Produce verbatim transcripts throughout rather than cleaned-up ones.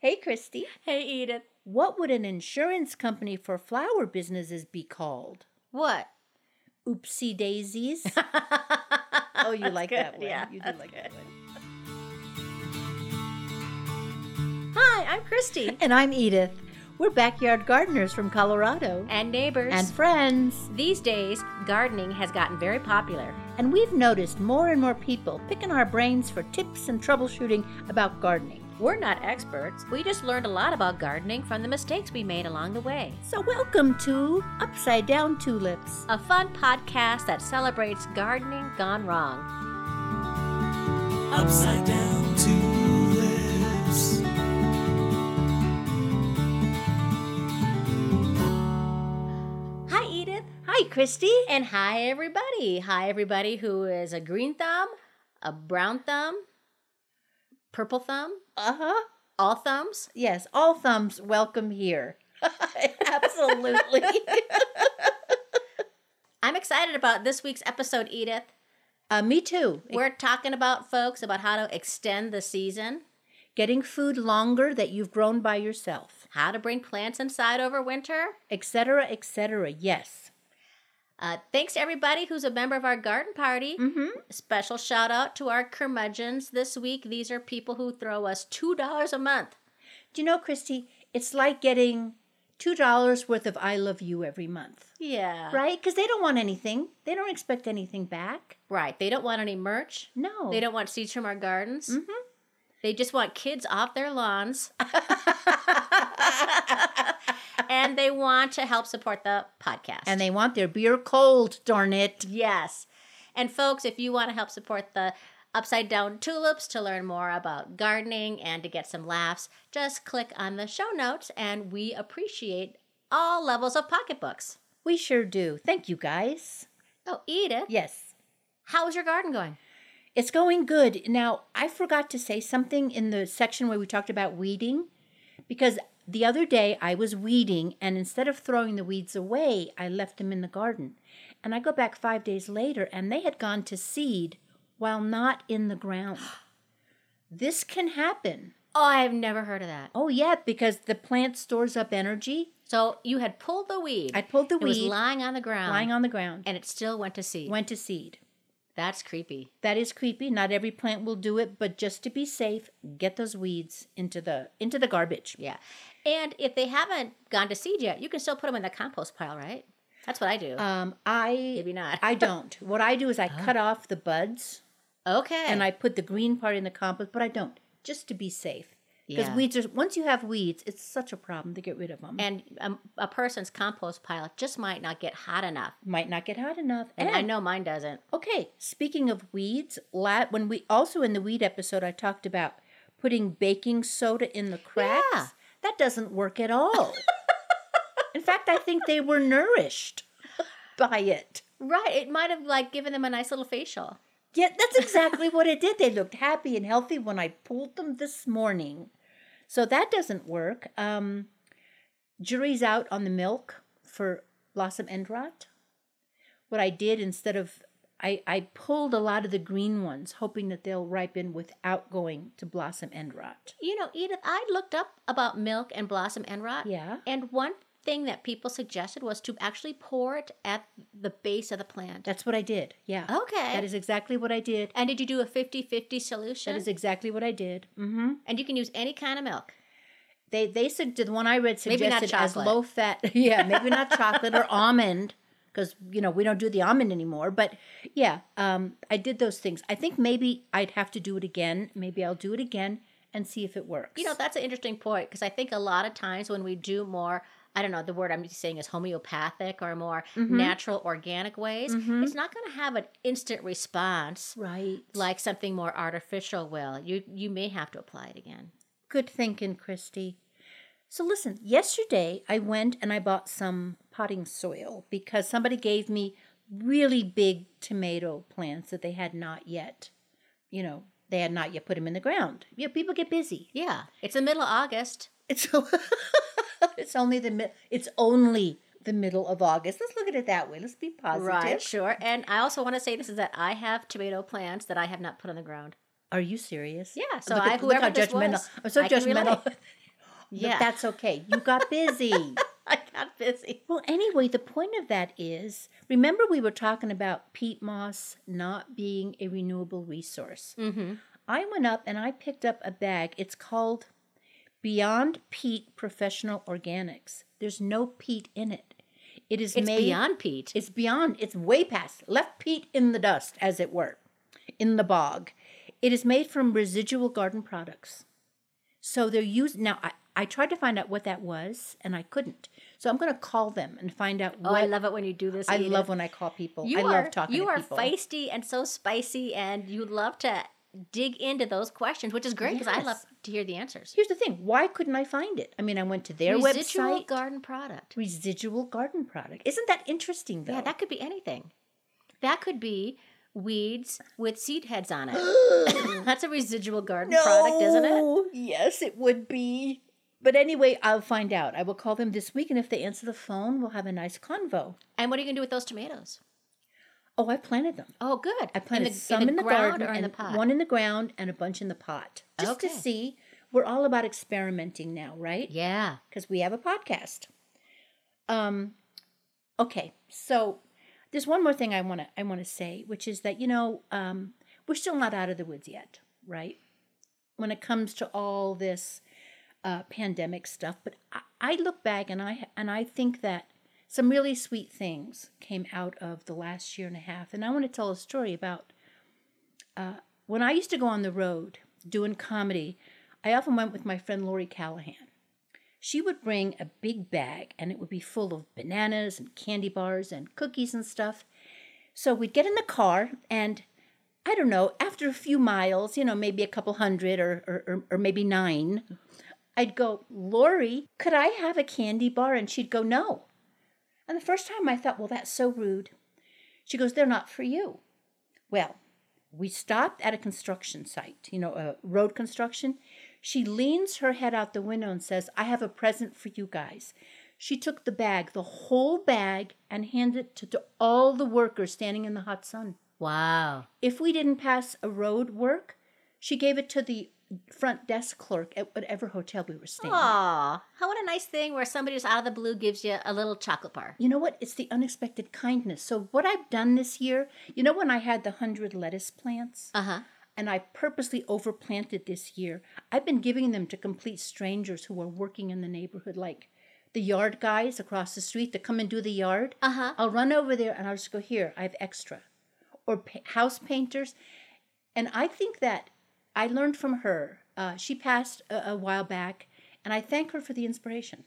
Hey, Christy. Hey, Edith. What would an insurance company for flower businesses be called? What? Oopsie daisies. Oh, you like good. That one. Yeah, you do like good. That one. Hi, I'm Christy. And I'm Edith. We're backyard gardeners from Colorado. And neighbors. And friends. These days, gardening has gotten very popular. And we've noticed more and more people picking our brains for tips and troubleshooting about gardening. We're not experts. We just learned a lot about gardening from the mistakes we made along the way. So welcome to Upside Down Tulips, a fun podcast that celebrates gardening gone wrong. Upside Down Tulips. Hi, Edith. Hi, Christy. And hi, everybody. Hi, everybody who is a green thumb, a brown thumb, purple thumb. Uh-huh. All thumbs? Yes, all thumbs welcome here. Absolutely. I'm excited about this week's episode, Edith. Uh, me too. We're talking about, folks, about how to extend the season. Getting food longer that you've grown by yourself. How to bring plants inside over winter. Et cetera, et cetera. Yes. Uh, thanks to everybody who's a member of our garden party. Mm-hmm. Special shout out to our curmudgeons this week. These are people who throw us two dollars a month. Do you know, Christy, it's like getting two dollars worth of I love you every month. Yeah. Right? Because they don't want anything. They don't expect anything back. Right. They don't want any merch. No. They don't want seeds from our gardens. Mm-hmm. They just want kids off their lawns. And they want to help support the podcast. And they want their beer cold, darn it. Yes. And folks, if you want to help support the Upside Down Tulips to learn more about gardening and to get some laughs, just click on the show notes, and we appreciate all levels of pocketbooks. We sure do. Thank you, guys. Oh, Edith. Yes. How's your garden going? It's going good. Now, I forgot to say something in the section where we talked about weeding, because the other day, I was weeding, and instead of throwing the weeds away, I left them in the garden. And I go back five days later, and they had gone to seed while not in the ground. This can happen. Oh, I've never heard of that. Oh, yeah, because the plant stores up energy. So you had pulled the weed. I pulled the it weed. It was lying on the ground. Lying on the ground. And it still went to seed. Went to seed. That's creepy. That is creepy. Not every plant will do it, but just to be safe, get those weeds into the into the garbage. Yeah. And if they haven't gone to seed yet, you can still put them in the compost pile, right? That's what I do. Um, I Maybe not. I don't. What I do is I oh. cut off the buds. Okay. And I put the green part in the compost, but I don't, just to be safe. Because yeah. weeds are, once you have weeds, it's such a problem to get rid of them. And a, a person's compost pile just might not get hot enough. Might not get hot enough. And, and I know mine doesn't. Okay, speaking of weeds, when we also in the weed episode, I talked about putting baking soda in the cracks. Yeah. That doesn't work at all. In fact, I think they were nourished by it. Right, it might have like given them a nice little facial. Yeah, that's exactly what it did. They looked happy and healthy when I pulled them this morning. So that doesn't work. Um, jury's out on the milk for blossom end rot. What I did instead of, I, I pulled a lot of the green ones, hoping that they'll ripen without going to blossom end rot. You know, Edith, I looked up about milk and blossom end rot. Yeah. And one thing that people suggested was to actually pour it at the base of the plant. That's what I did. Yeah. Okay. That is exactly what I did. And did you do a fifty-fifty solution? That is exactly what I did. Mm-hmm. And you can use any kind of milk. They they said, the one I read suggested as low fat. Yeah, maybe not chocolate or almond, because you know we don't do the almond anymore. But yeah, um, I did those things. I think maybe I'd have to do it again. Maybe I'll do it again and see if it works. You know, that's an interesting point, because I think a lot of times when we do more, I don't know, the word I'm saying is homeopathic or more mm-hmm. natural, organic ways. Mm-hmm. It's not going to have an instant response, right? Like something more artificial will. You you may have to apply it again. Good thinking, Christy. So listen, yesterday I went and I bought some potting soil because somebody gave me really big tomato plants that they had not yet, you know, they had not yet put them in the ground. Yeah, people get busy. Yeah, it's the middle of August. It's. It's only the mi- it's only the middle of August. Let's look at it that way. Let's be positive. Right, sure. And I also want to say this is that I have tomato plants that I have not put on the ground. Are you serious? Yeah. So look at, I, whoever look how this judgmental. Was, I'm so I judgmental. Yeah. But that's okay. You got busy. I got busy. Well, anyway, the point of that is, remember we were talking about peat moss not being a renewable resource. Mm-hmm. I went up and I picked up a bag. It's called Beyond Peat Professional Organics. There's no peat in it. It is it's made... It's beyond peat. It's beyond. It's way past. Left peat in the dust, as it were, in the bog. It is made from residual garden products. So they're used... Now, I, I tried to find out what that was, and I couldn't. So I'm going to call them and find out what... Oh, I love it when you do this, I Edith. love when I call people. You I are, love talking to people. You are feisty and so spicy, and you love to... dig into those questions, which is great because yes. I love to hear the answers. Here's the thing. Why couldn't I find it? I mean, I went to their Residual website. Residual garden product. Residual garden product. Isn't that interesting, though? Yeah, that could be anything. That could be weeds with seed heads on it. That's a residual garden no. product, isn't it? Yes, it would be. But anyway, I'll find out. I will call them this week, and if they answer the phone, we'll have a nice convo. And what are you going to do with those tomatoes? Oh, I planted them. Oh, good. I planted in the, some in the, in the garden, or in and the pot? One in the ground and a bunch in the pot. Just okay. to see. We're all about experimenting now, right? Yeah. Because we have a podcast. Um, okay. So there's one more thing I want to I want to say, which is that, you know, um, we're still not out of the woods yet, right? When it comes to all this uh, pandemic stuff, but I, I look back and I and I think that some really sweet things came out of the last year and a half. And I want to tell a story about uh, when I used to go on the road doing comedy, I often went with my friend Lori Callahan. She would bring a big bag, and it would be full of bananas and candy bars and cookies and stuff. So we'd get in the car, and I don't know, after a few miles, you know, maybe a couple hundred or, or, or maybe nine, I'd go, Lori, could I have a candy bar? And she'd go, no. And the first time I thought, well, that's so rude. She goes, they're not for you. Well, we stopped at a construction site, you know, a road construction. She leans her head out the window and says, I have a present for you guys. She took the bag, the whole bag, and handed it to, to all the workers standing in the hot sun. Wow. If we didn't pass a road work, she gave it to the front desk clerk at whatever hotel we were staying at. Aw, how what a nice thing where somebody just out of the blue gives you a little chocolate bar. You know what? It's the unexpected kindness. So what I've done this year, you know when I had the hundred lettuce plants? Uh-huh. And I purposely overplanted this year. I've been giving them to complete strangers who are working in the neighborhood, like the yard guys across the street that come and do the yard. Uh-huh. I'll run over there and I'll just go, here, I have extra. Or pa- house painters. And I think that I learned from her. Uh, she passed a, a while back, and I thank her for the inspiration.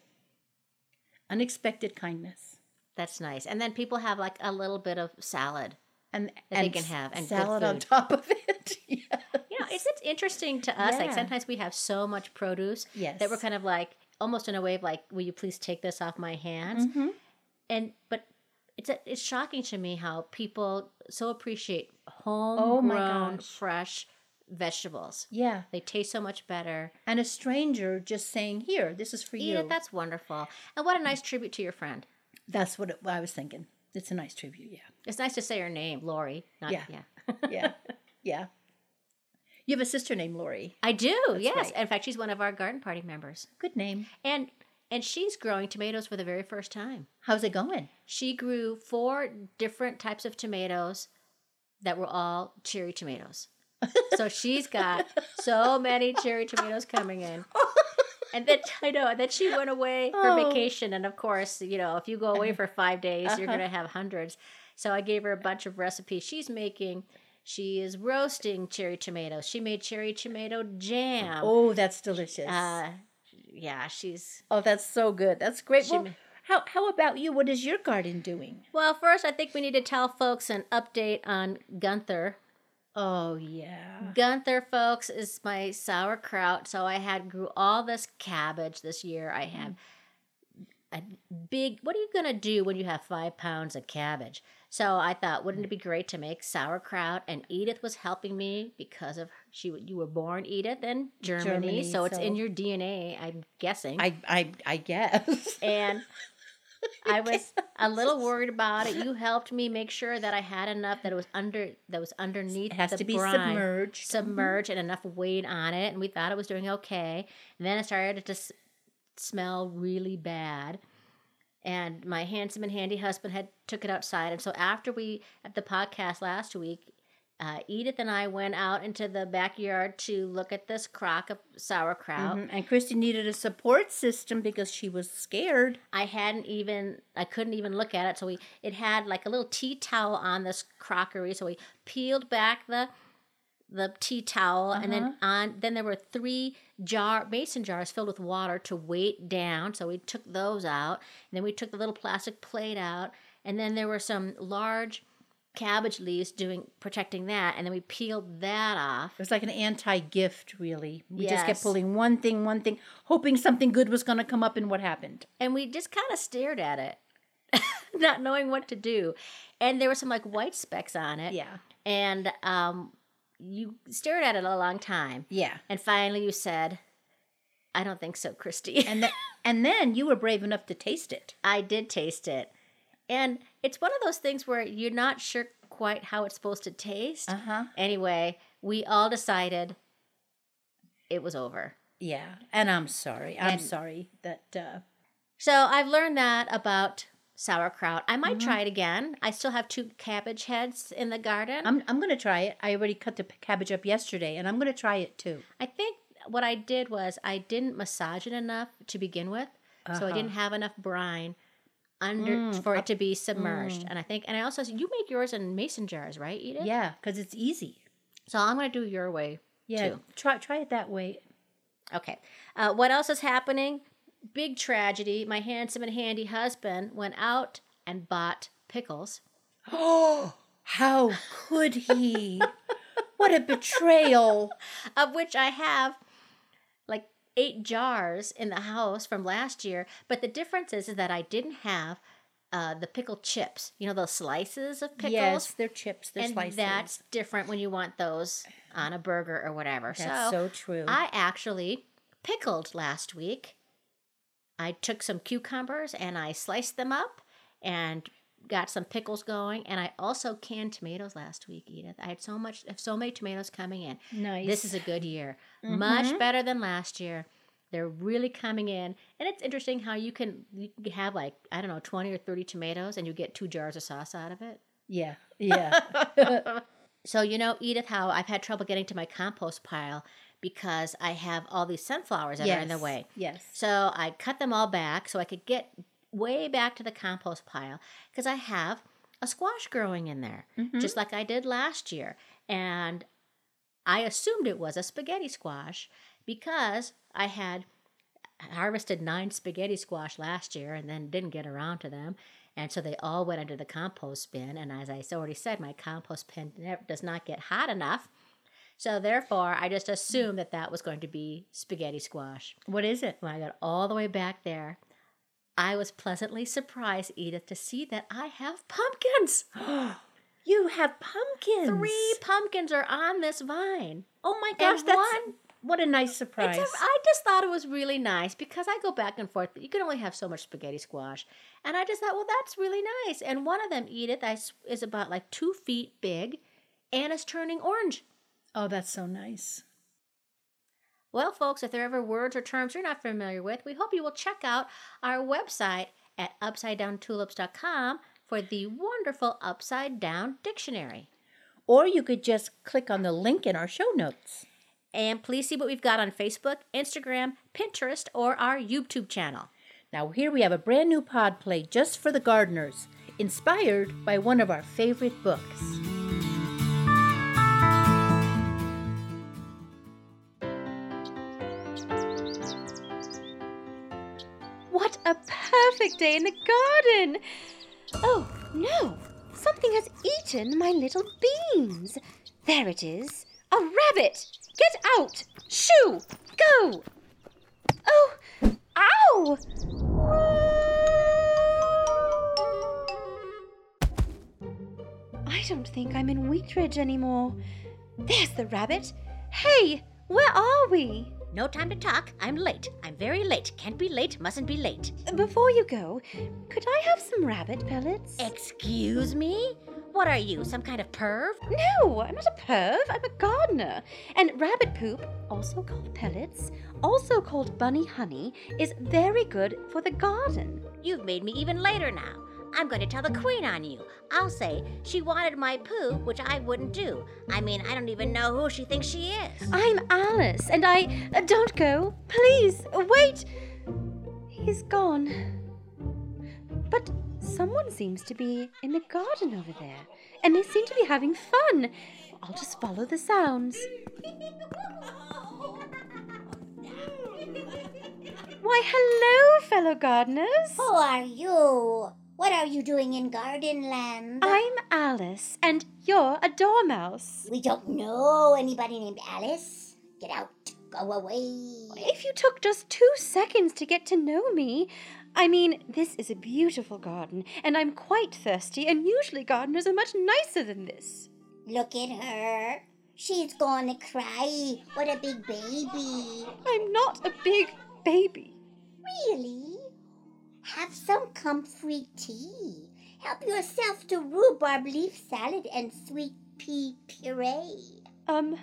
Unexpected kindness. That's nice. And then people have like a little bit of salad and, that and they can have. And salad on top of it. Yes. You know, it's, it's interesting to us. Yeah. Like sometimes we have so much produce yes. that we're kind of like, almost in a way of like, will you please take this off my hands? Mm-hmm. And But it's a, it's shocking to me how people so appreciate homegrown, oh fresh vegetables. Yeah. They taste so much better. And a stranger just saying, here, this is for you. Yeah, that's wonderful. And what a nice tribute to your friend. That's what, it, what I was thinking. It's a nice tribute, yeah. It's nice to say her name, Lori. Not, yeah. Yeah. yeah. Yeah. You have a sister named Lori. I do, that's yes. Right. In fact, she's one of our garden party members. Good name. And and she's growing tomatoes for the very first time. How's it going? She grew four different types of tomatoes that were all cherry tomatoes. So she's got so many cherry tomatoes coming in. And then, I know, and then she went away for oh. vacation. And of course, you know, if you go away for five days, uh-huh. you're going to have hundreds. So I gave her a bunch of recipes she's making. She is roasting cherry tomatoes. She made cherry tomato jam. Oh, that's delicious. Uh, yeah, she's... Oh, that's so good. That's great. Well, ma- how, how about you? What is your garden doing? Well, first, I think we need to tell folks an update on Gunther. Oh, yeah. Gunther, folks, is my sauerkraut. So I had grew all this cabbage this year. I have a big, what are you going to do when you have five pounds of cabbage? So I thought, wouldn't it be great to make sauerkraut? And Edith was helping me because of, she. you were born, Edith, in Germany. Germany so it's so in your D N A, I'm guessing. I, I, I guess. And... I was a little worried about it. You helped me make sure that I had enough that it was under that was underneath. It has the to be brine, submerged, submerged, mm-hmm. and enough weight on it. And we thought it was doing okay. And then I started to smell really bad. And my handsome and handy husband had took it outside. And so after we, at the podcast last week, uh, Edith and I went out into the backyard to look at this crock of sauerkraut. Mm-hmm. And Christy needed a support system because she was scared. I hadn't even, I couldn't even look at it. So we, it had like a little tea towel on this crockery. So we peeled back the the tea towel, uh-huh. and then on then there were three jar mason jars filled with water to weight down, so we took those out, and then we took the little plastic plate out, and then there were some large cabbage leaves doing protecting that, and then we peeled that off. It was like an anti-gift, really. We yes. just kept pulling one thing, one thing, hoping something good was going to come up, and what happened? And we just kind of stared at it, not knowing what to do. And there were some like white specks on it. Yeah. And um you stared at it a long time. Yeah. And finally you said, I don't think so, Christy. and, th- and then you were brave enough to taste it. I did taste it. And it's one of those things where you're not sure quite how it's supposed to taste. Uh-huh. Anyway, we all decided it was over. Yeah. And I'm sorry. I'm and sorry that... Uh... So I've learned that about... sauerkraut. I might mm-hmm. try it again. I still have two cabbage heads in the garden. I'm I'm going to try it. I already cut the cabbage up yesterday, and I'm going to try it too. I think what I did was I didn't massage it enough to begin with, uh-huh. so I didn't have enough brine under mm, for up, it to be submerged. Mm. And I think, and I also, you make yours in mason jars, right, Edith? Yeah, because it's easy. So I'm going to do your way yeah, too. Yeah, try, try it that way. Okay. Uh, what else is happening? Big tragedy. My handsome and handy husband went out and bought pickles. Oh, how could he? What a betrayal. Of which I have like eight jars in the house from last year. But the difference is, is that I didn't have uh, the pickle chips. You know, those slices of pickles? Yes, they're chips. They're and slices. And that's different when you want those on a burger or whatever. That's so, so true. I actually pickled last week. I took some cucumbers and I sliced them up and got some pickles going. And I also canned tomatoes last week, Edith. I had so much, so many tomatoes coming in. Nice. This is a good year. Mm-hmm. Much better than last year. They're really coming in. And it's interesting how you can, you can have like, I don't know, twenty or thirty tomatoes and you get two jars of sauce out of it. Yeah. Yeah. So, you know, Edith, how I've had trouble getting to my compost pile because I have all these sunflowers that yes, are in the way. Yes. So I cut them all back so I could get way back to the compost pile because I have a squash growing in there, mm-hmm. just like I did last year. And I assumed it was a spaghetti squash because I had harvested nine spaghetti squash last year and then didn't get around to them. And so they all went into the compost bin. And as I already said, my compost bin does not get hot enough. So therefore, I just assumed that that was going to be spaghetti squash. What is it? When I got all the way back there, I was pleasantly surprised, Edith, to see that I have pumpkins. You have pumpkins. Three pumpkins are on this vine. Oh my gosh, and that's one, what a nice surprise. It's a, I just thought it was really nice because I go back and forth. You can only have so much spaghetti squash. And I just thought, well, that's really nice. And one of them, Edith, I, is about like two feet big and is turning orange. Oh, that's so nice. Well, folks, if there are ever words or terms you're not familiar with, we hope you will check out our website at upside down tulips dot com for the wonderful Upside Down Dictionary. Or you could just click on the link in our show notes. And please see what we've got on Facebook, Instagram, Pinterest, or our YouTube channel. Now, here we have a brand new pod play just for the gardeners, inspired by one of our favorite books. A perfect day in the garden. Oh, no. Something has eaten my little beans. There it is. A rabbit. Get out. Shoo. Go. Oh. Ow. I don't think I'm in Wheatridge anymore. There's the rabbit. Hey, where are we? No time to talk. I'm late. I'm very late. Can't be late. Mustn't be late. Before you go, could I have some rabbit pellets? Excuse me? What are you, some kind of perv? No, I'm not a perv, I'm a gardener. And rabbit poop, also called pellets, also called bunny honey, is very good for the garden. You've made me even later now. I'm going to tell the queen on you. I'll say she wanted my poo, which I wouldn't do. I mean, I don't even know who she thinks she is. I'm Alice, and I... Uh, don't go. Please, wait. He's gone. But someone seems to be in the garden over there, and they seem to be having fun. I'll just follow the sounds. Why, hello, fellow gardeners. Who are you? What are you doing in Gardenland? I'm Alice, and you're a dormouse. We don't know anybody named Alice. Get out. Go away. If you took just two seconds to get to know me... I mean, this is a beautiful garden, and I'm quite thirsty, and usually gardeners are much nicer than this. Look at her. She's gonna cry. What a big baby. I'm not a big baby. Really? Have some comfrey tea. Help yourself to rhubarb leaf salad and sweet pea puree. Um,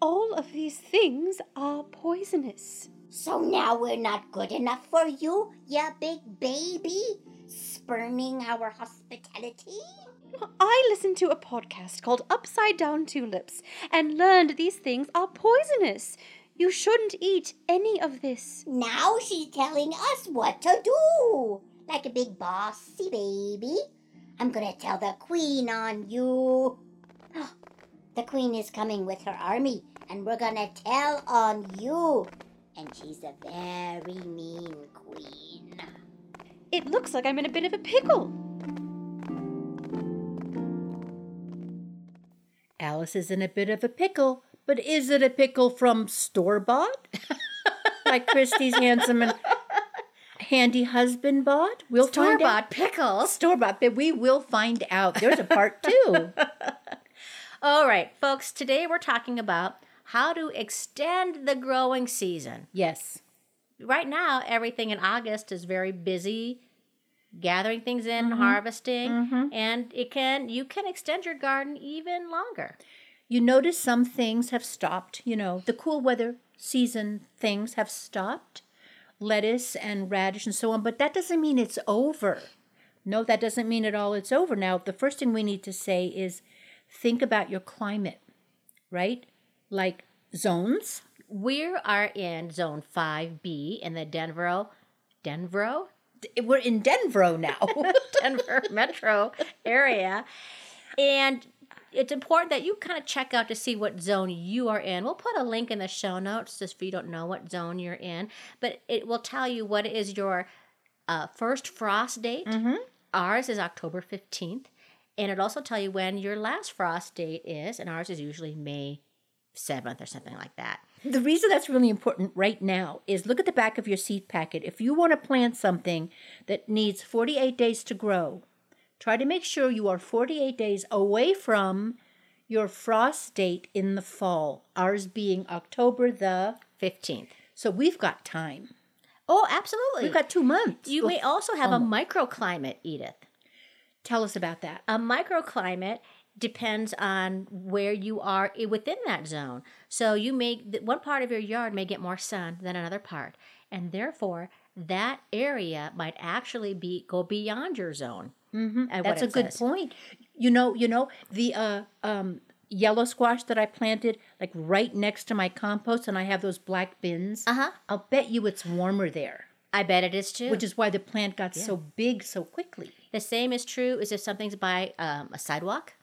all of these things are poisonous. So now we're not good enough for you, you big baby? Spurning our hospitality? I listened to a podcast called Upside Down Tulips and learned these things are poisonous. You shouldn't eat any of this. Now she's telling us what to do. Like a big bossy baby. I'm going to tell the queen on you. Oh, the queen is coming with her army, and we're going to tell on you. And she's a very mean queen. It looks like I'm in a bit of a pickle. Alice is in a bit of a pickle. But is it a pickle from store-bought? Like Christie's handsome and handy husband bought? We'll store-bought find out. Pickles. Store-bought, but we will find out. There's a part two. All right, folks, today we're talking about how to extend the growing season. Yes. Right now, everything in August is very busy, gathering things in, mm-hmm. harvesting, mm-hmm. and it can you can extend your garden even longer. You notice some things have stopped, you know, the cool weather season things have stopped, lettuce and radish and so on, but that doesn't mean it's over. No, that doesn't mean at all it's over. Now, the first thing we need to say is think about your climate, right? Like zones. We are in zone five B in the Denver, Denver? We're in Denver now. Denver metro area. And... it's important that you kind of check out to see what zone you are in. We'll put a link in the show notes just if you don't know what zone you're in. But it will tell you what is your uh, first frost date. Mm-hmm. Ours is October fifteenth. And it'll also tell you when your last frost date is. And ours is usually May seventh or something like that. The reason that's really important right now is look at the back of your seed packet. If you want to plant something that needs forty-eight days to grow, try to make sure you are forty-eight days away from your frost date in the fall, ours being October the fifteenth. So we've got time. Oh, absolutely. We've got two months. You Oof. may also have Almost. a microclimate, Edith. Tell us about that. A microclimate depends on where you are within that zone. So you may one part of your yard may get more sun than another part, and therefore that area might actually be go beyond your zone. Mm-hmm. That's a good says. point. You know, you know the uh, um, yellow squash that I planted, like right next to my compost, and I have those black bins. Uh huh. I'll bet you it's warmer there. I bet it is too. Which is why the plant got yeah. so big so quickly. The same is true as if something's by um, a sidewalk.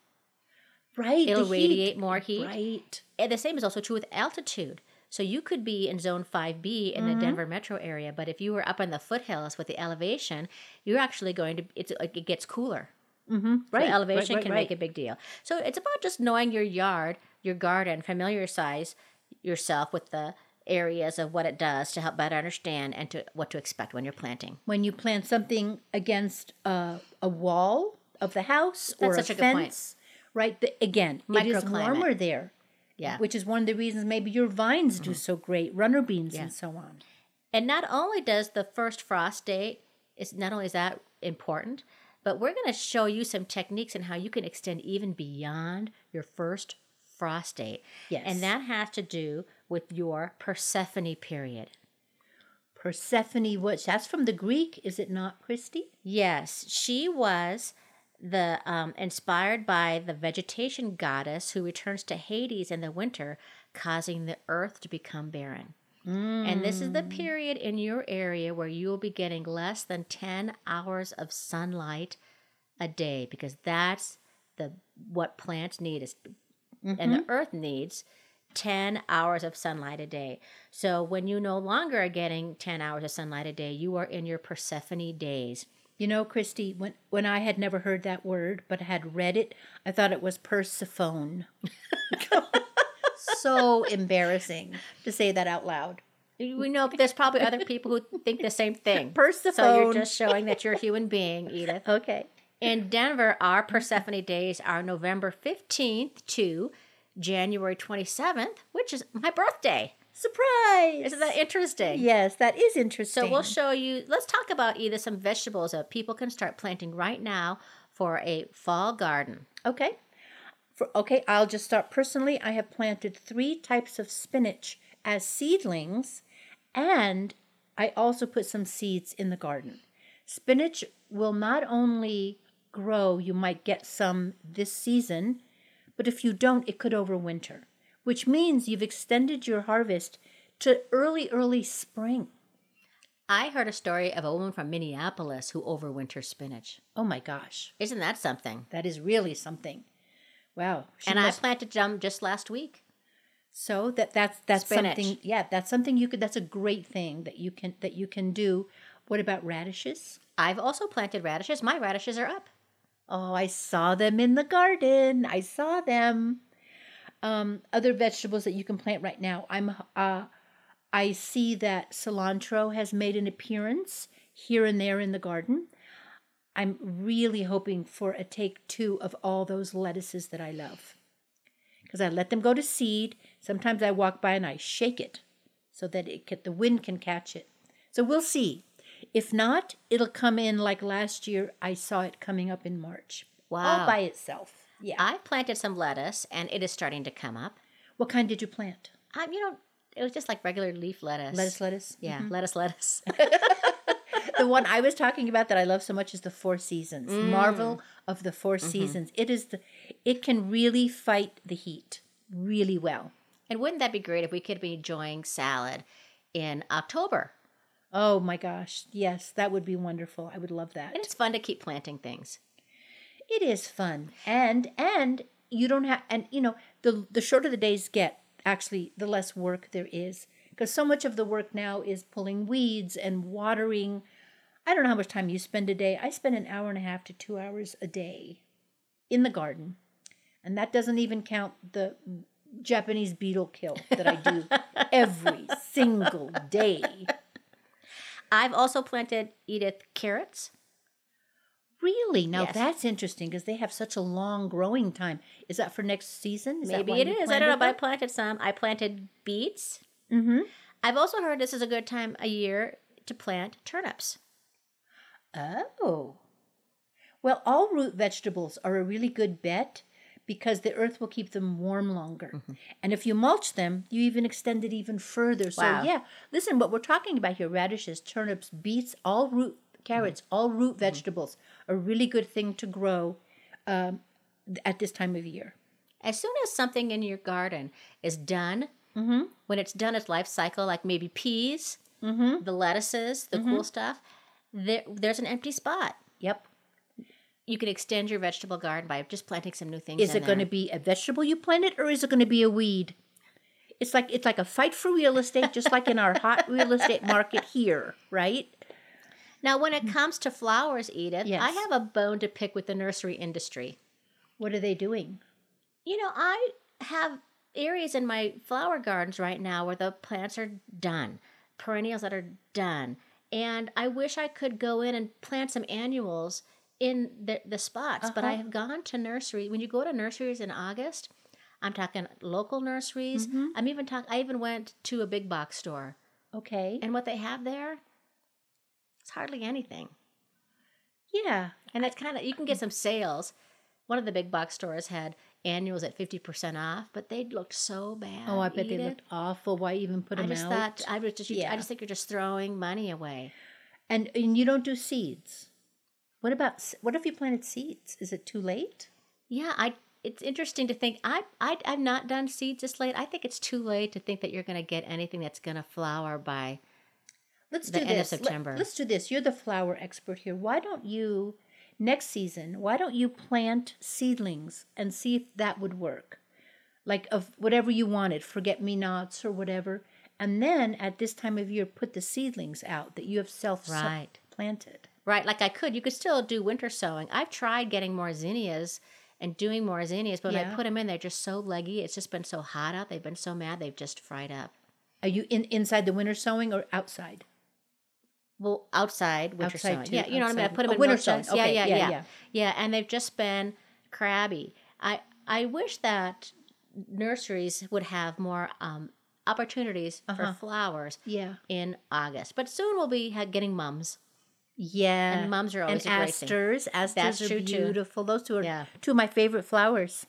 Right. It'll radiate heat. more heat. Right. And the same is also true with altitude. So you could be in zone five B in mm-hmm. the Denver metro area, but if you were up on the foothills with the elevation, you're actually going to, it's, it gets cooler. Mm-hmm. Right. So elevation right, right, can right. make a big deal. So it's about just knowing your yard, your garden, familiarize yourself with the areas of what it does to help better understand and to what to expect when you're planting. When you plant something against a, a wall of the house That's or such a, a good fence, point. right? The, again, it is warmer there. Yeah. Which is one of the reasons maybe your vines mm-hmm. do so great, runner beans yeah. and so on. And not only does the first frost date, is not only is that important, But we're going to show you some techniques and how you can extend even beyond your first frost date. Yes. And that has to do with your Persephone period. Persephone, which that's from the Greek, is it not, Christy? Yes. She was the um, inspired by the vegetation goddess who returns to Hades in the winter, causing the earth to become barren. Mm. And this is the period in your area where you will be getting less than ten hours of sunlight a day, because that's the what plants need is, mm-hmm. and the earth needs ten hours of sunlight a day. So when you no longer are getting ten hours of sunlight a day, you are in your Persephone days. You know, Christy, when when I had never heard that word, but had read it, I thought it was Persephone. So embarrassing to say that out loud. We know there's probably other people who think the same thing. Persephone. So you're just showing that you're a human being, Edith. Okay. In Denver, our Persephone days are November fifteenth to January twenty-seventh, which is my birthday. Surprise! Isn't that interesting? Yes, that is interesting. So we'll show you, let's talk about either some vegetables that people can start planting right now for a fall garden. Okay. For, okay, I'll just start personally. I have planted three types of spinach as seedlings, and I also put some seeds in the garden. Spinach will not only grow, you might get some this season, but if you don't, it could overwinter, which means you've extended your harvest to early, early spring. I heard a story of a woman from Minneapolis who overwinters spinach. Oh, my gosh. Isn't that something? That is really something. Wow. She and must... I planted them just last week. So that that's that's spinach. Something. Yeah, that's something you could. That's a great thing that you can that you can do. What about radishes? I've also planted radishes. My radishes are up. Oh, I saw them in the garden. I saw them. Um, other vegetables that you can plant right now. I'm. Uh, I see that cilantro has made an appearance here and there in the garden. I'm really hoping for a take two of all those lettuces that I love, because I let them go to seed. Sometimes I walk by and I shake it so that it can, the wind can catch it. So we'll see. If not, it'll come in like last year. I saw it coming up in March. Wow. All by itself. Yeah, I planted some lettuce, and it is starting to come up. What kind did you plant? Um, you know, it was just like regular leaf lettuce. Lettuce, lettuce? Yeah, mm-hmm. lettuce, lettuce. The one I was talking about that I love so much is the Four Seasons. Mm. Marvel of the Four mm-hmm. Seasons. It is the, it can really fight the heat really well. And wouldn't that be great if we could be enjoying salad in October? Oh, my gosh. Yes, that would be wonderful. I would love that. And it's fun to keep planting things. It is fun, and and you don't have, and you know, the the shorter the days get, actually, the less work there is, because so much of the work now is pulling weeds and watering. I don't know how much time you spend a day. I spend an hour and a half to two hours a day in the garden, and that doesn't even count the Japanese beetle kill that I do every single day. I've also planted, Edith, carrots. Really? Now yes. That's interesting, because they have such a long growing time. Is that for next season? Is Maybe it is. I don't know, but I planted some. I planted beets. Mm-hmm. I've also heard this is a good time a year to plant turnips. Oh. Well, all root vegetables are a really good bet, because the earth will keep them warm longer. Mm-hmm. And if you mulch them, you even extend it even further. Wow. So, yeah. Listen, what we're talking about here, radishes, turnips, beets, all root carrots, mm-hmm. all root vegetables, mm-hmm. a really good thing to grow um, at this time of year. As soon as something in your garden is done, mm-hmm. when it's done its life cycle, like maybe peas, mm-hmm. the lettuces, the mm-hmm. cool stuff, there, there's an empty spot. Yep. You can extend your vegetable garden by just planting some new things. Is in it going to be a vegetable you planted, or is it going to be a weed? It's like it's like a fight for real estate, just like in our hot real estate market here, right? Now, when it comes to flowers, Edith, yes. I have a bone to pick with the nursery industry. What are they doing? You know, I have areas in my flower gardens right now where the plants are done, perennials that are done. And I wish I could go in and plant some annuals in the, the spots. Uh-huh. But I have gone to nursery. When you go to nurseries in August, I'm talking local nurseries. Mm-hmm. I'm even talk, I even went to a big box store. Okay. And what they have there? Hardly anything. Yeah. And it's kind of, you can get some sales. One of the big box stores had annuals at fifty percent off, but they looked so bad. Oh, I bet Edith. They looked awful. Why even put them out? I just out? thought, I, was just, yeah. I just think you're just throwing money away. And and you don't do seeds. What about, what if you planted seeds? Is it too late? Yeah, I. It's interesting to think, I, I, I've not done seeds this late. I think it's too late to think that you're going to get anything that's going to flower by let's the do end this. of September. Let, let's do this. You're the flower expert here. Why don't you, next season, why don't you plant seedlings and see if that would work? Like of whatever you wanted, forget-me-nots or whatever. And then at this time of year, put the seedlings out that you have self-planted. Right. right, like I could. You could still do winter sowing. I've tried getting more zinnias and doing more zinnias, but when yeah. I put them in, they're just so leggy. It's just been so hot out. They've been so mad. They've just fried up. Are you in, inside the winter sowing or outside? Well, outside winter outside sowing. Too. Yeah, you outside. know what I mean? I put them oh, in winter sowing. Okay. Yeah, yeah, yeah, yeah, yeah. Yeah, and they've just been crabby. I, I wish that nurseries would have more um, opportunities uh-huh. for flowers yeah. in August. But soon we'll be getting mums. Yeah, and mums are always and a great asters. Thing. Asters, asters are true beautiful. Too. Those two are yeah. two of my favorite flowers.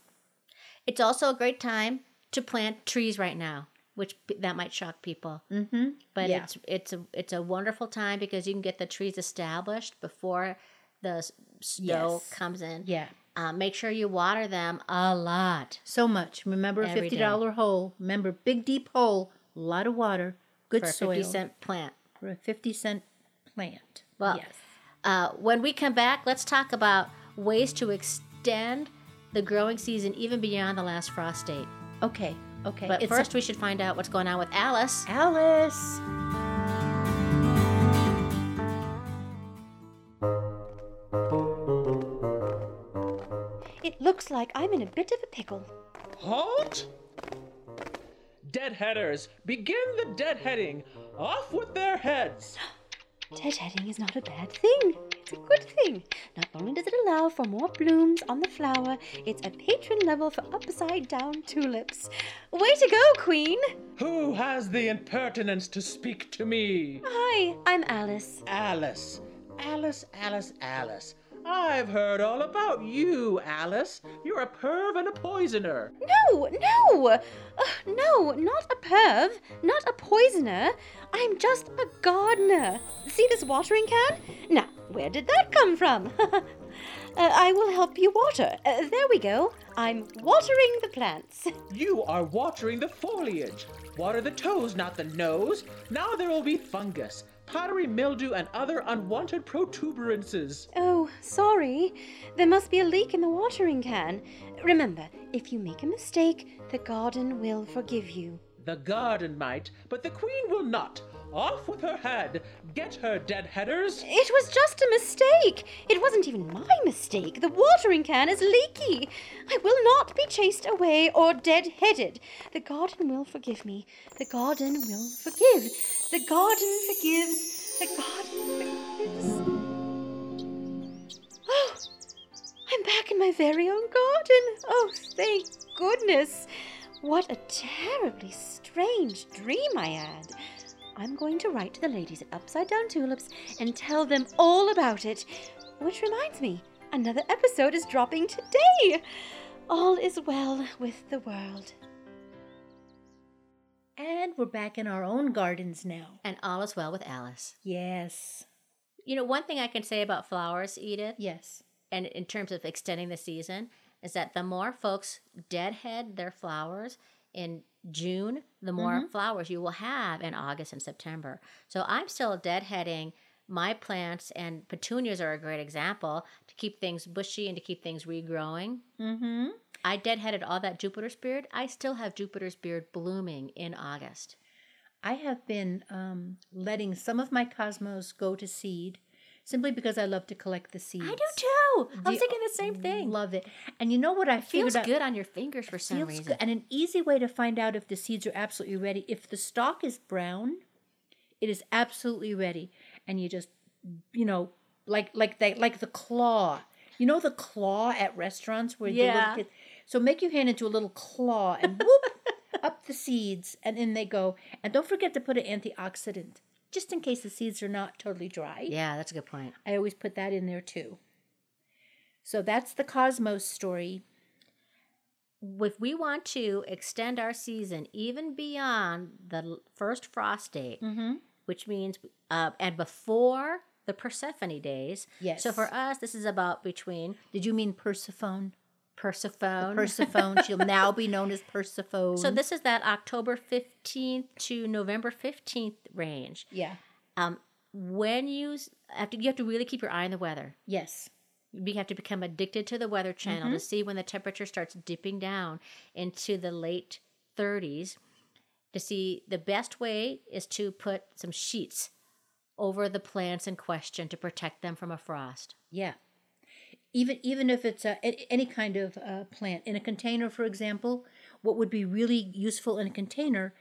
It's also a great time to plant trees right now, which that might shock people. Mm-hmm. But yeah. it's it's a it's a wonderful time because you can get the trees established before the snow yes. comes in. Yeah, um, make sure you water them a lot, so much. Remember a fifty dollar hole. Remember big deep hole, a lot of water, good for soil. For a fifty cent plant. For a fifty cent plant. Well, yes. uh, when we come back, let's talk about ways to extend the growing season even beyond the last frost date. Okay, okay. But it's first, a- we should find out what's going on with Alice. Alice! It looks like I'm in a bit of a pickle. Halt! Deadheaders, begin the deadheading. Off with their heads! Deadheading is not a bad thing. It's a good thing. Not only does it allow for more blooms on the flower, it's a patron level for upside down tulips. Way to go, Queen! Who has the impertinence to speak to me? Hi, I'm Alice. Alice. Alice, Alice, Alice. I've heard all about you, Alice. You're a perv and a poisoner. No, no! Uh, no, not a perv, not a poisoner. I'm just a gardener. See this watering can? Now, where did that come from? uh, I will help you water. Uh, there we go. I'm watering the plants. You are watering the foliage. Water the toes, not the nose. Now there will be fungus, pottery mildew, and other unwanted protuberances. Oh, sorry. There must be a leak in the watering can. Remember, if you make a mistake, the garden will forgive you. The garden might, but the queen will not. Off with her head. Get her, deadheaders. It was just a mistake. It wasn't even my mistake. The watering can is leaky. I will not be chased away or deadheaded. The garden will forgive me. The garden will forgive. The garden forgives. The garden forgives. Oh, I'm back in my very own garden. Oh, thank goodness. What a terribly strange dream I had. I'm going to write to the ladies at Upside Down Tulips and tell them all about it. Which reminds me, another episode is dropping today. All is well with the world. And we're back in our own gardens now. And all is well with Alice. Yes. You know, one thing I can say about flowers, Edith. Yes. And in terms of extending the season, is that the more folks deadhead their flowers in June, the more mm-hmm. flowers you will have in August and September. So I'm still deadheading my plants, and petunias are a great example to keep things bushy and to keep things regrowing. Mm-hmm. I deadheaded all that Jupiter's beard. I still have Jupiter's beard blooming in August. I have been um, letting some of my cosmos go to seed, simply because I love to collect the seeds. I do too. I was thinking the same thing. Love it. And you know what I it figured out? Feels good on your fingers for some reason. Good. And an easy way to find out if the seeds are absolutely ready, if the stalk is brown, it is absolutely ready. And you just, you know, like like they, like the claw. You know the claw at restaurants where yeah. the little kids. So make your hand into a little claw and whoop up the seeds, and in they go. And don't forget to put an antioxidant. just in case the seeds are not totally dry. Yeah, that's a good point. I always put that in there too. So that's the cosmos story. If we want to extend our season even beyond the first frost date, mm-hmm. which means, uh, and before the Persephone days. Yes. So for us, this is about between... Did you mean Persephone? Persephone. The Persephone. She'll now be known as Persephone. So this is that October fifteenth to November fifteenth range. Yeah. Um, when you... After, you have to really keep your eye on the weather. Yes. You have to become addicted to the weather channel mm-hmm. to see when the temperature starts dipping down into the late thirties. To see, the best way is to put some sheets over the plants in question to protect them from a frost. Yeah. Even even if it's a, any kind of uh, plant. In a container, for example, what would be really useful in a container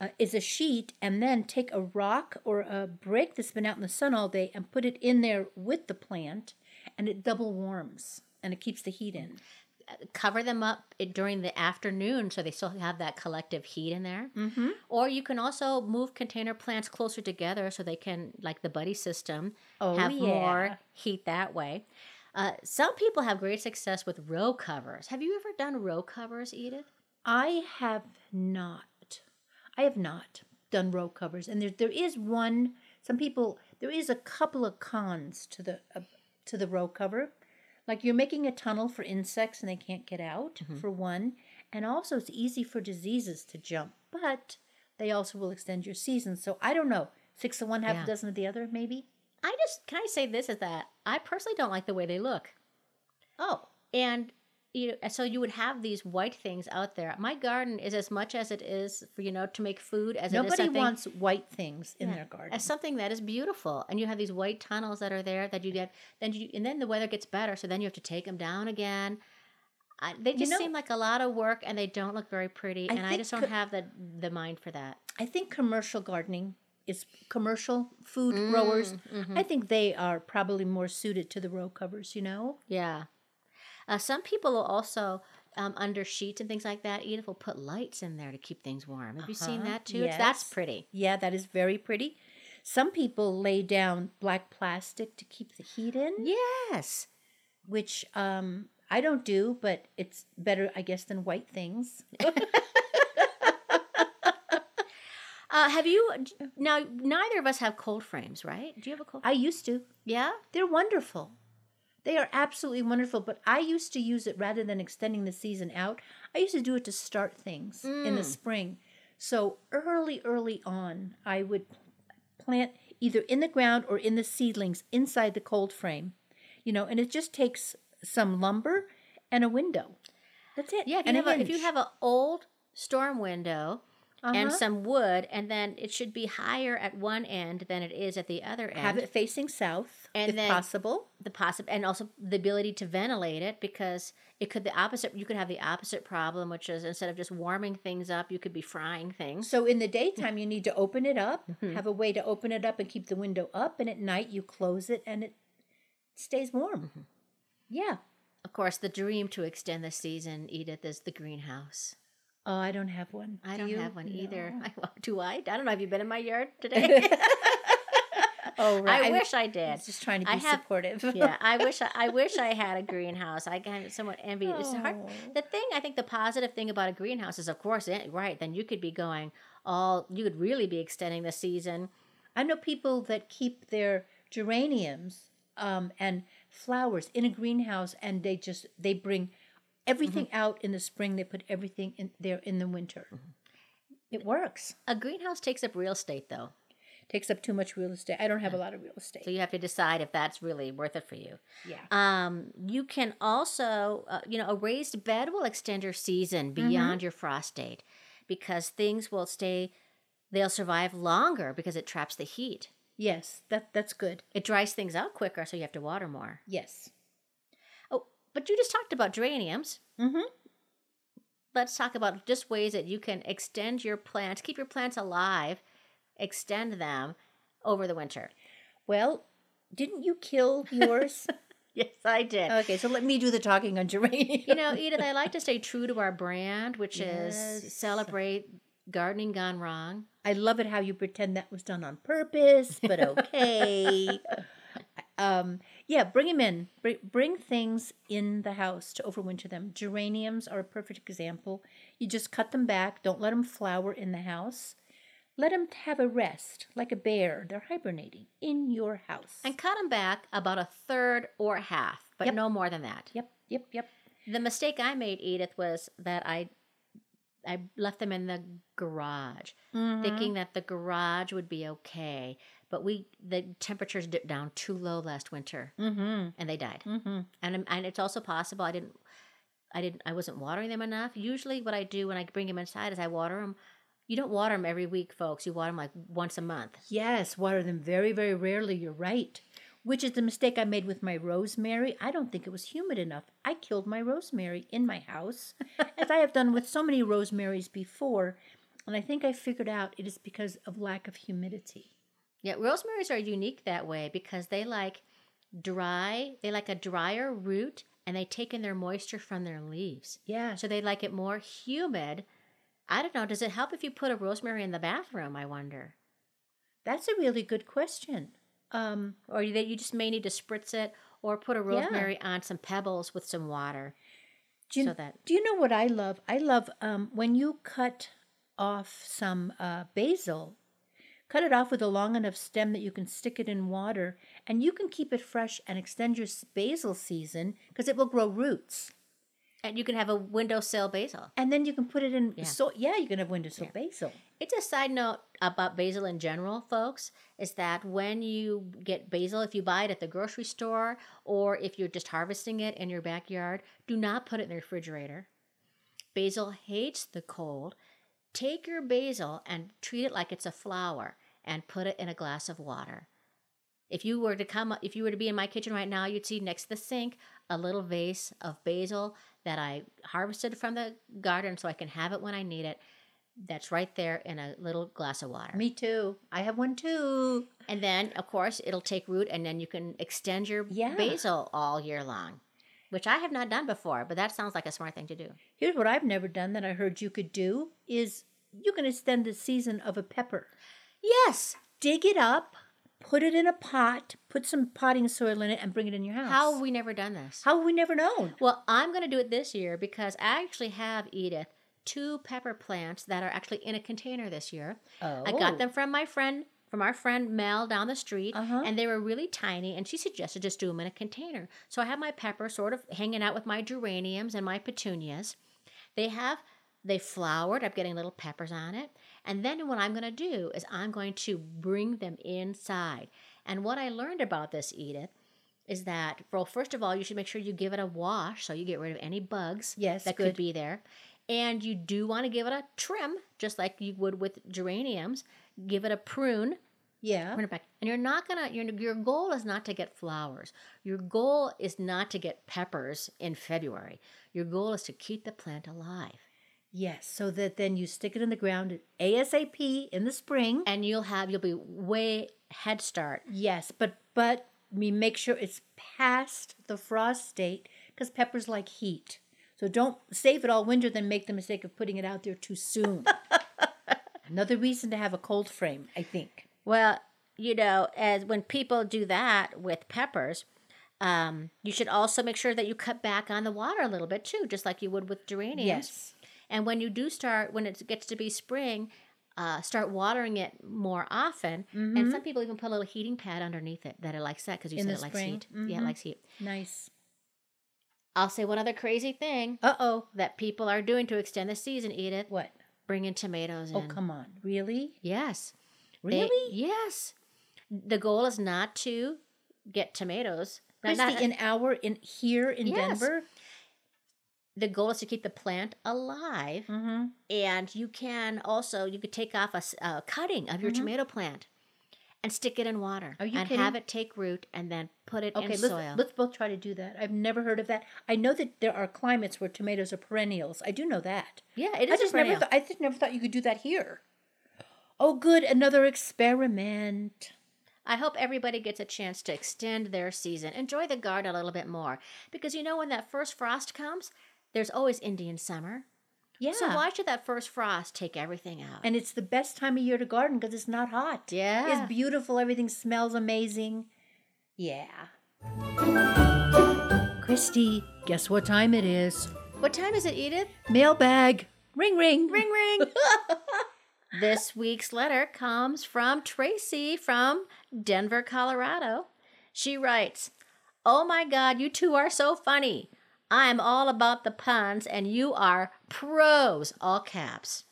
uh, is a sheet, and then take a rock or a brick that's been out in the sun all day and put it in there with the plant. And it double warms, and it keeps the heat in. Cover them up during the afternoon so they still have that collective heat in there. Mm-hmm. Or you can also move container plants closer together so they can, like the buddy system, oh, have yeah. more heat that way. Uh, some people have great success with row covers. Have you ever done row covers, Edith? I have not. I have not done row covers. And there, there is one, some people, there is a couple of cons to the... Uh, to the row cover. Like, you're making a tunnel for insects and they can't get out, mm-hmm. for one. And also, it's easy for diseases to jump, but they also will extend your season. So I don't know, six of one, half yeah. a dozen of the other, maybe? I just, can I say this is that I personally don't like the way they look. Oh. And you know, so you would have these white things out there. My garden is as much as it is, for, you know, to make food as Nobody it is something. Nobody wants white things in yeah, their garden. As something that is beautiful. And you have these white tunnels that are there that you get, then you, and then the weather gets better, so then you have to take them down again. I, they just you know, seem like a lot of work, and they don't look very pretty, I and I just don't co- have the, the mind for that. I think commercial gardening is commercial food mm, growers. Mm-hmm. I think they are probably more suited to the row covers, you know? Yeah. Uh, some people will also, um, under sheets and things like that, Edith, will put lights in there to keep things warm. Have uh-huh. you seen that too? Yes. That's pretty. Yeah, that is very pretty. Some people lay down black plastic to keep the heat in. Yes. Which um, I don't do, but it's better, I guess, than white things. Uh, have you, now, neither of us have cold frames, right? Do you have a cold frame? I used to. Yeah? They're wonderful. They are absolutely wonderful, but I used to use it rather than extending the season out. I used to do it to start things mm. in the spring. So early, early on, I would plant either in the ground or in the seedlings inside the cold frame, you know, and it just takes some lumber and a window. That's it. Yeah, if you, have, a, if you have an old storm window uh-huh. and some wood, and then it should be higher at one end than it is at the other end. Have it facing south, and if then possible. The possi- and also the ability to ventilate it, because it could the opposite. You could have the opposite problem, which is instead of just warming things up, you could be frying things. So in the daytime, you need to open it up, mm-hmm. have a way to open it up and keep the window up, and at night you close it and it stays warm. Mm-hmm. Yeah. Of course, the dream to extend the season, Edith, is the greenhouse. Oh, I don't have one. I do don't you? have one no. either. I, do I? I don't know. Have you been in my yard today? Oh, right. I, I wish I did. I was just trying to be I have, supportive. Yeah, I wish I, I wish I had a greenhouse. I kind of somewhat envy. Oh. It's hard. The thing, I think the positive thing about a greenhouse is, of course, it, right, then you could be going all, you could really be extending the season. I know people that keep their geraniums um, and flowers in a greenhouse, and they just, they bring everything mm-hmm. out in the spring. They put everything in there in the winter. Mm-hmm. It works. A greenhouse takes up real estate, though. Takes up too much real estate. I don't have a lot of real estate. So you have to decide if that's really worth it for you. Yeah. Um, you can also, uh, you know, a raised bed will extend your season beyond mm-hmm. your frost date, because things will stay, they'll survive longer because it traps the heat. Yes, that that's good. It dries things out quicker, so you have to water more. Yes. Oh, but you just talked about geraniums. Mm-hmm. Let's talk about just ways that you can extend your plants, keep your plants alive, extend them over the winter. Well, didn't you kill yours? Yes, I did. Okay, so let me do the talking on geraniums. You know, Edith, I like to stay true to our brand, which yes. is celebrate Gardening Gone Wrong. I love it how you pretend that was done on purpose, but okay. um, yeah, bring them in. Br- bring things in the house to overwinter them. Geraniums are a perfect example. You just cut them back. Don't let them flower in the house. Let them have a rest, like a bear. They're hibernating in your house. And cut them back about a third or half, but yep. no more than that. Yep, yep, yep. The mistake I made, Edith, was that I... I left them in the garage, mm-hmm. thinking that the garage would be okay. But we the temperatures dipped down too low last winter, mm-hmm. and they died. Mm-hmm. And and it's also possible I didn't, I didn't, I wasn't watering them enough. Usually, what I do when I bring them inside is I water them. You don't water them every week, folks. You water them like once a month. Yes, water them very, very rarely. You're right. Which is the mistake I made with my rosemary. I don't think it was humid enough. I killed my rosemary in my house, as I have done with so many rosemaries before. And I think I figured out it is because of lack of humidity. Yeah, rosemaries are unique that way because they like dry, they like a drier root, and they take in their moisture from their leaves. Yeah. So they like it more humid. I don't know, does it help if you put a rosemary in the bathroom, I wonder? That's a really good question. Um, or that you just may need to spritz it or put a rosemary yeah. on some pebbles with some water. Do you, so that, do you know what I love? I love um, when you cut off some uh, basil, cut it off with a long enough stem that you can stick it in water, and you can keep it fresh and extend your basil season because it will grow roots. And you can have a windowsill basil. And then you can put it in yeah. so yeah, you can have windowsill yeah. basil. It's a side note about basil in general, folks, is that when you get basil, if you buy it at the grocery store or if you're just harvesting it in your backyard, do not put it in the refrigerator. Basil hates the cold. Take your basil and treat it like it's a flower and put it in a glass of water. If you were to come if you were to be in my kitchen right now, you'd see next to the sink a little vase of basil that I harvested from the garden so I can have it when I need it. That's right there in a little glass of water. Me too. I have one too. And then, of course, it'll take root, and then you can extend your yeah. basil all year long, which I have not done before, but that sounds like a smart thing to do. Here's what I've never done that I heard you could do is you can extend the season of a pepper. Yes. Dig it up. Put it in a pot, put some potting soil in it, and bring it in your house. How have we never done this? How have we never known? Well, I'm going to do it this year because I actually have, Edith, two pepper plants that are actually in a container this year. Oh. I got them from my friend, from our friend Mel down the street, uh-huh. and they were really tiny, and she suggested just do them in a container. So I have my pepper sort of hanging out with my geraniums and my petunias. They have, they flowered. I'm getting little peppers on it. And then what I'm going to do is I'm going to bring them inside. And what I learned about this, Edith, is that, well, first of all, you should make sure you give it a wash so you get rid of any bugs yes, that good. could be there. And you do want to give it a trim, just like you would with geraniums. Give it a prune. Yeah. Prune it back. And you're not going to, your, your goal is not to get flowers. Your goal is not to get peppers in February. Your goal is to keep the plant alive. Yes, so that then you stick it in the ground ASAP in the spring, and you'll have you'll be way head start. Yes, but but we make sure it's past the frost state because peppers like heat. So don't save it all winter, then make the mistake of putting it out there too soon. Another reason to have a cold frame, I think. Well, you know, as when people do that with peppers. Um, you should also make sure that you cut back on the water a little bit too, just like you would with geraniums. Yes. And when you do start, when it gets to be spring, uh, start watering it more often. Mm-hmm. And some people even put a little heating pad underneath it that it likes that because you In said it spring. likes heat. Mm-hmm. Yeah, it likes heat. Nice. I'll say one other crazy thing. Uh-oh. That people are doing to extend the season, Edith. What? Bringing tomatoes in. Oh, come on. Really? Yes. Really? They, yes. The goal is not to get tomatoes. Christy, in our, in here in yes. Denver? The goal is to keep the plant alive, mm-hmm. and you can also, you could take off a, a cutting of your mm-hmm. tomato plant and stick it in water. Are you and kidding? Have it take root and then put it okay, in let's, soil. Let's both try to do that. I've never heard of that. I know that there are climates where tomatoes are perennials. I do know that. Yeah, it is I just a perennial. Never th- I just never thought you could do that here. Oh, good, another experiment. I hope everybody gets a chance to extend their season. Enjoy the garden a little bit more because, you know, when that first frost comes, there's always Indian summer. Yeah. So why should that first frost take everything out? And it's the best time of year to garden because it's not hot. Yeah. It's beautiful. Everything smells amazing. Yeah. Christy, guess what time it is? What time is it, Edith? Mailbag. Ring, ring. Ring, ring. This week's letter comes from Tracy from Denver, Colorado. She writes, "Oh my God, you two are so funny. I am all about the puns, and you are pros," all caps.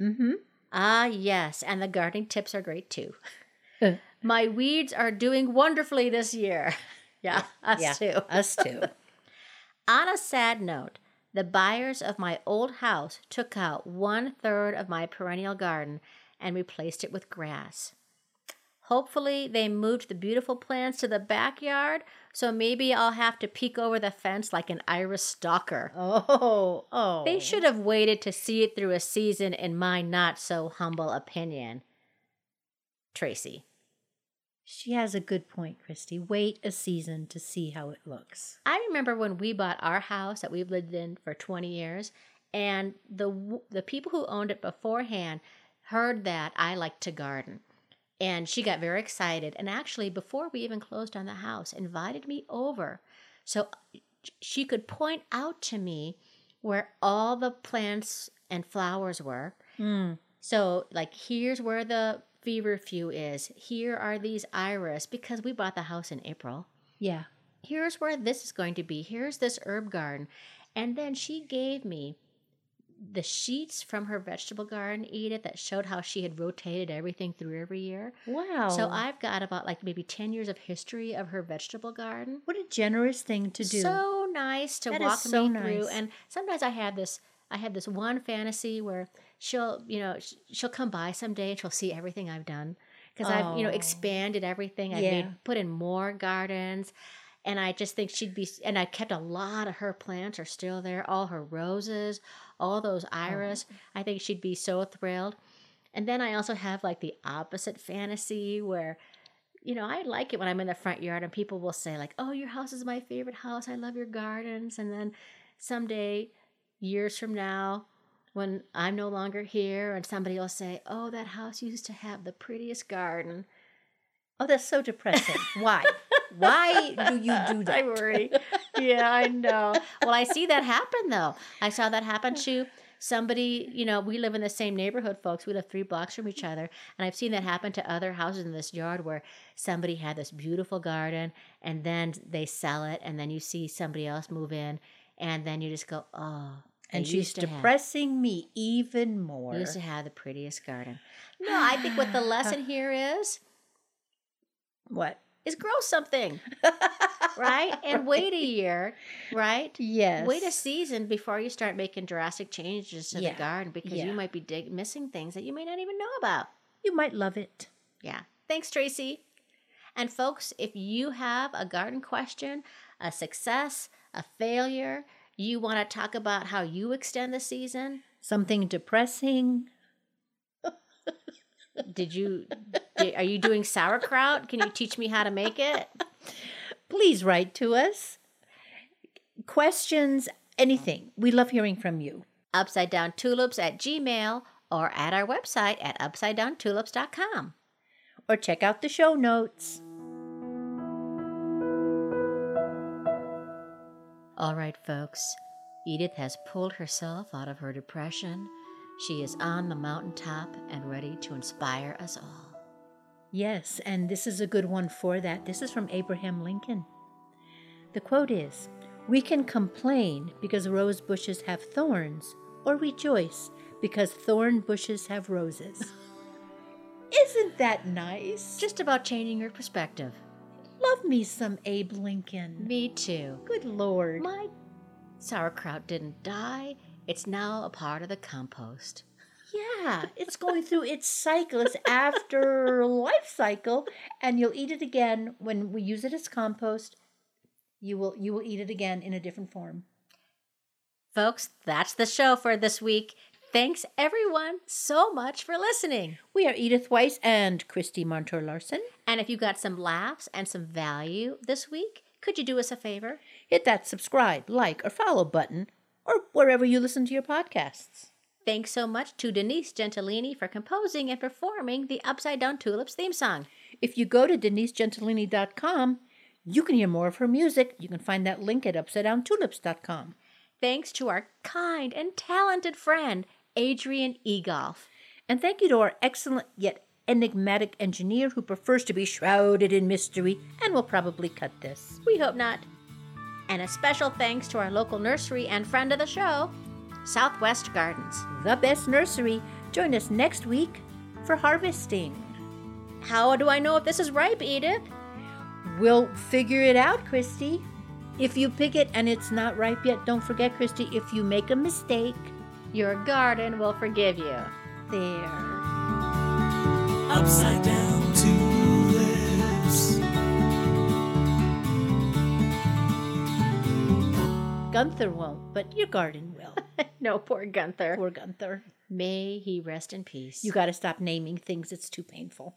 Mm-hmm. Ah, yes, and the gardening tips are great, too. Uh. My weeds are doing wonderfully this year. Yeah, us yeah, too. Us too. On a sad note, the buyers of my old house took out one-third of my perennial garden and replaced it with grass. Hopefully, they moved the beautiful plants to the backyard, so maybe I'll have to peek over the fence like an Irish stalker. Oh, oh. They should have waited to see it through a season, in my not-so-humble opinion. Tracy. She has a good point, Christy. Wait a season to see how it looks. I remember when we bought our house that we've lived in for twenty years, and the the people who owned it beforehand heard that I like to garden. And she got very excited. And actually, before we even closed on the house, invited me over so she could point out to me where all the plants and flowers were. Mm. So, like, here's where the feverfew is. Here are these iris, because we bought the house in April. Yeah. Here's where this is going to be. Here's this herb garden. And then she gave me the sheets from her vegetable garden, Edith, that showed how she had rotated everything through every year. Wow. So I've got about like maybe ten years of history of her vegetable garden. What a generous thing to do. So nice to walk me through. And sometimes I have this, I have this one fantasy where she'll, you know, she'll come by someday and she'll see everything I've done. Because oh. I've, you know, expanded everything. I've yeah. made, put in more gardens. And I just think she'd be, and I kept a lot of her plants are still there, all her roses, all those iris. Oh. I think she'd be so thrilled. And then I also have like the opposite fantasy where, you know, I like it when I'm in the front yard and people will say like, "Oh, your house is my favorite house. I love your gardens." And then someday, years from now, when I'm no longer here and somebody will say, "Oh, that house used to have the prettiest garden." Oh, that's so depressing. Why? Why do you do that? I worry. Yeah, I know. Well, I see that happen, though. I saw that happen to somebody, you know, we live in the same neighborhood, folks. We live three blocks from each other. And I've seen that happen to other houses in this yard where somebody had this beautiful garden, and then they sell it, and then you see somebody else move in, and then you just go, oh. And she's depressing me even more. Used to have the prettiest garden. No, I think what the lesson here is. What? Is grow something, right? And right. Wait a year, right? Yes. Wait a season before you start making drastic changes to yeah. the garden, because yeah. you might be dig- missing things that you may not even know about. You might love it. Yeah. Thanks, Tracy. And folks, if you have a garden question, a success, a failure, you want to talk about how you extend the season. Something depressing. Did you... Are you doing sauerkraut? Can you teach me how to make it? Please write to us. Questions, anything. We love hearing from you. Upside Down Tulips at Gmail or at our website at upside down tulips dot com. Or check out the show notes. All right, folks. Edith has pulled herself out of her depression. She is on the mountaintop and ready to inspire us all. Yes, and this is a good one for that. This is from Abraham Lincoln. The quote is, "We can complain because rose bushes have thorns, or rejoice because thorn bushes have roses." Isn't that nice? Just about changing your perspective. Love me some Abe Lincoln. Me too. Good Lord. My sauerkraut didn't die. It's now a part of the compost. Yeah, it's going through its cycle, its after life cycle, and you'll eat it again when we use it as compost. You will you will eat it again in a different form. Folks, that's the show for this week. Thanks everyone so much for listening. We are Edith Weiss and Christy Montour Larson. And if you got some laughs and some value this week, could you do us a favor? Hit that subscribe, like, or follow button or wherever you listen to your podcasts. Thanks so much to Denise Gentilini for composing and performing the Upside Down Tulips theme song. If you go to denise gentilini dot com, you can hear more of her music. You can find that link at upside down tulips dot com. Thanks to our kind and talented friend, Adrian Egolf. And thank you to our excellent yet enigmatic engineer who prefers to be shrouded in mystery and will probably cut this. We hope not. And a special thanks to our local nursery and friend of the show, Southwest Gardens. The best nursery. Join us next week for harvesting. How do I know if this is ripe, Edith? We'll figure it out, Christy. If you pick it and it's not ripe yet, don't forget, Christy, if you make a mistake, your garden will forgive you. There. Upside down tulips. Gunther won't, but your garden will. No, poor Gunther. Poor Gunther. May he rest in peace. You got to stop naming things. It's too painful.